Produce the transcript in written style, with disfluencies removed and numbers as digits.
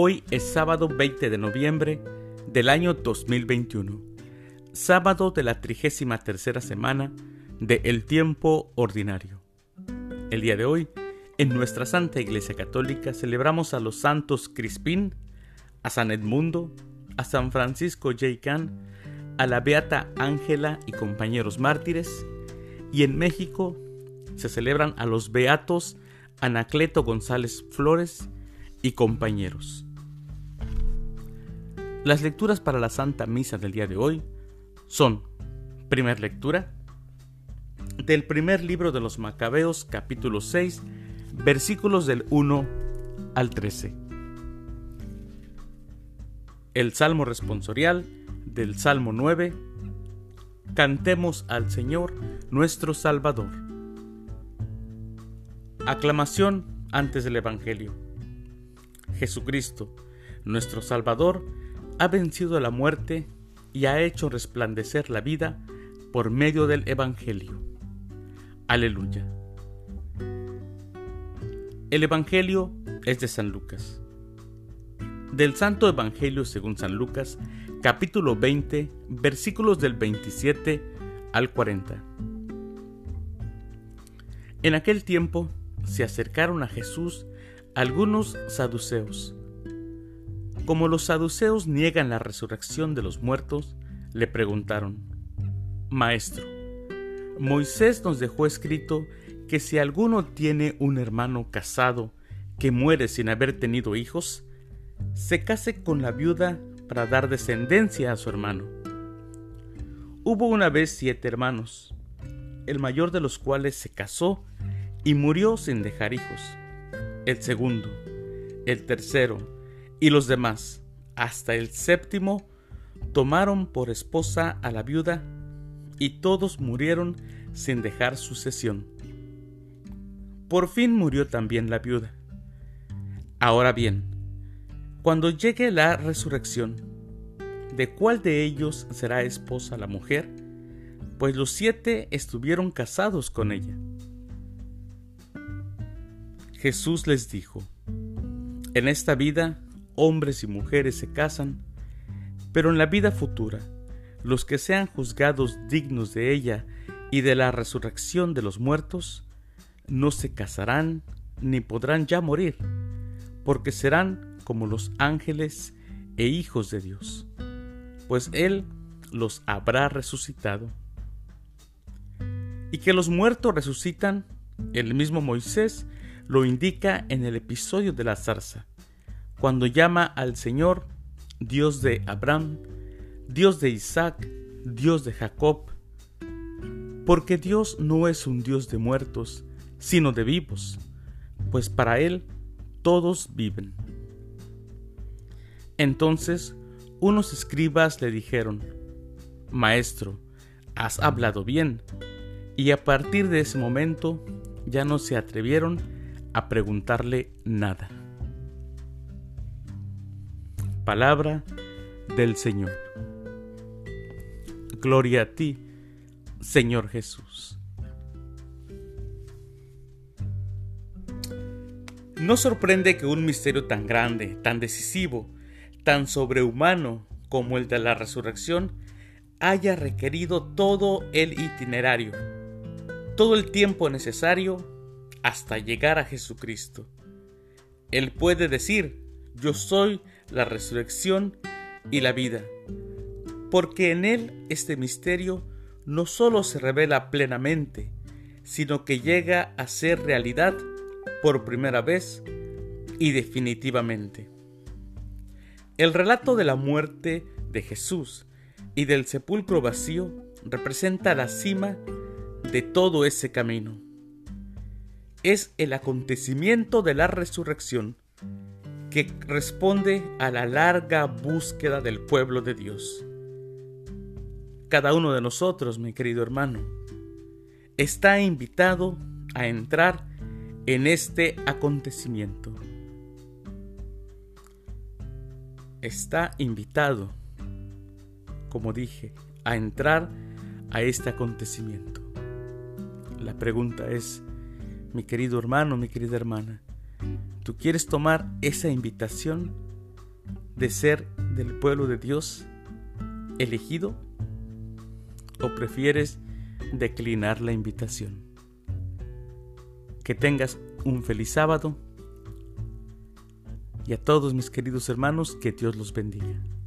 Hoy es sábado 20 de noviembre del año 2021, sábado de la 33ª semana de El Tiempo Ordinario. El día de hoy, en nuestra Santa Iglesia Católica, celebramos a los santos Crispín, a San Edmundo, a San Francisco Jaycan, a la Beata Ángela y compañeros mártires, y en México se celebran a los beatos Anacleto González Flores y compañeros. Las lecturas para la Santa Misa del día de hoy son: primer lectura del primer libro de los Macabeos, capítulo 6, versículos del 1 al 13. El Salmo responsorial del Salmo 9: Cantemos al Señor, nuestro Salvador. Aclamación antes del Evangelio. Jesucristo, nuestro Salvador, ha vencido la muerte y ha hecho resplandecer la vida por medio del Evangelio. Aleluya. El Evangelio es de San Lucas. Del Santo Evangelio según San Lucas, capítulo 20, versículos del 27 al 40. En aquel tiempo se acercaron a Jesús algunos saduceos. Como los saduceos niegan la resurrección de los muertos, le preguntaron: Maestro, Moisés nos dejó escrito que si alguno tiene un hermano casado que muere sin haber tenido hijos, se case con la viuda para dar descendencia a su hermano. Hubo una vez 7 hermanos, el mayor de los cuales se casó y murió sin dejar hijos. El segundo, el tercero y los demás, hasta el 7º, tomaron por esposa a la viuda, y todos murieron sin dejar sucesión. Por fin murió también la viuda. Ahora bien, cuando llegue la resurrección, ¿de cuál de ellos será esposa la mujer? Pues los 7 estuvieron casados con ella. Jesús les dijo: en esta vida, hombres y mujeres se casan, pero en la vida futura, los que sean juzgados dignos de ella y de la resurrección de los muertos, no se casarán ni podrán ya morir, porque serán como los ángeles e hijos de Dios, pues Él los habrá resucitado. Y que los muertos resucitan, el mismo Moisés lo indica en el episodio de la zarza, cuando llama al Señor, Dios de Abraham, Dios de Isaac, Dios de Jacob, porque Dios no es un Dios de muertos, sino de vivos, pues para Él todos viven. Entonces unos escribas le dijeron: Maestro, has hablado bien. Y a partir de ese momento ya no se atrevieron a preguntarle nada. Palabra del Señor. Gloria a ti, Señor Jesús. No sorprende que un misterio tan grande, tan decisivo, tan sobrehumano como el de la resurrección haya requerido todo el itinerario, todo el tiempo necesario hasta llegar a Jesucristo. Él puede decir: yo soy la resurrección y la vida, porque en Él este misterio no solo se revela plenamente, sino que llega a ser realidad por primera vez y definitivamente. El relato de la muerte de Jesús y del sepulcro vacío representa la cima de todo ese camino. Es el acontecimiento de la resurrección que responde a la larga búsqueda del pueblo de Dios. Cada uno de nosotros, mi querido hermano, está invitado a entrar en este acontecimiento. Está invitado, como dije, a entrar a este acontecimiento. La pregunta es: mi querido hermano, mi querida hermana, ¿tú quieres tomar esa invitación de ser del pueblo de Dios elegido, o prefieres declinar la invitación? Que tengas un feliz sábado y a todos mis queridos hermanos, que Dios los bendiga.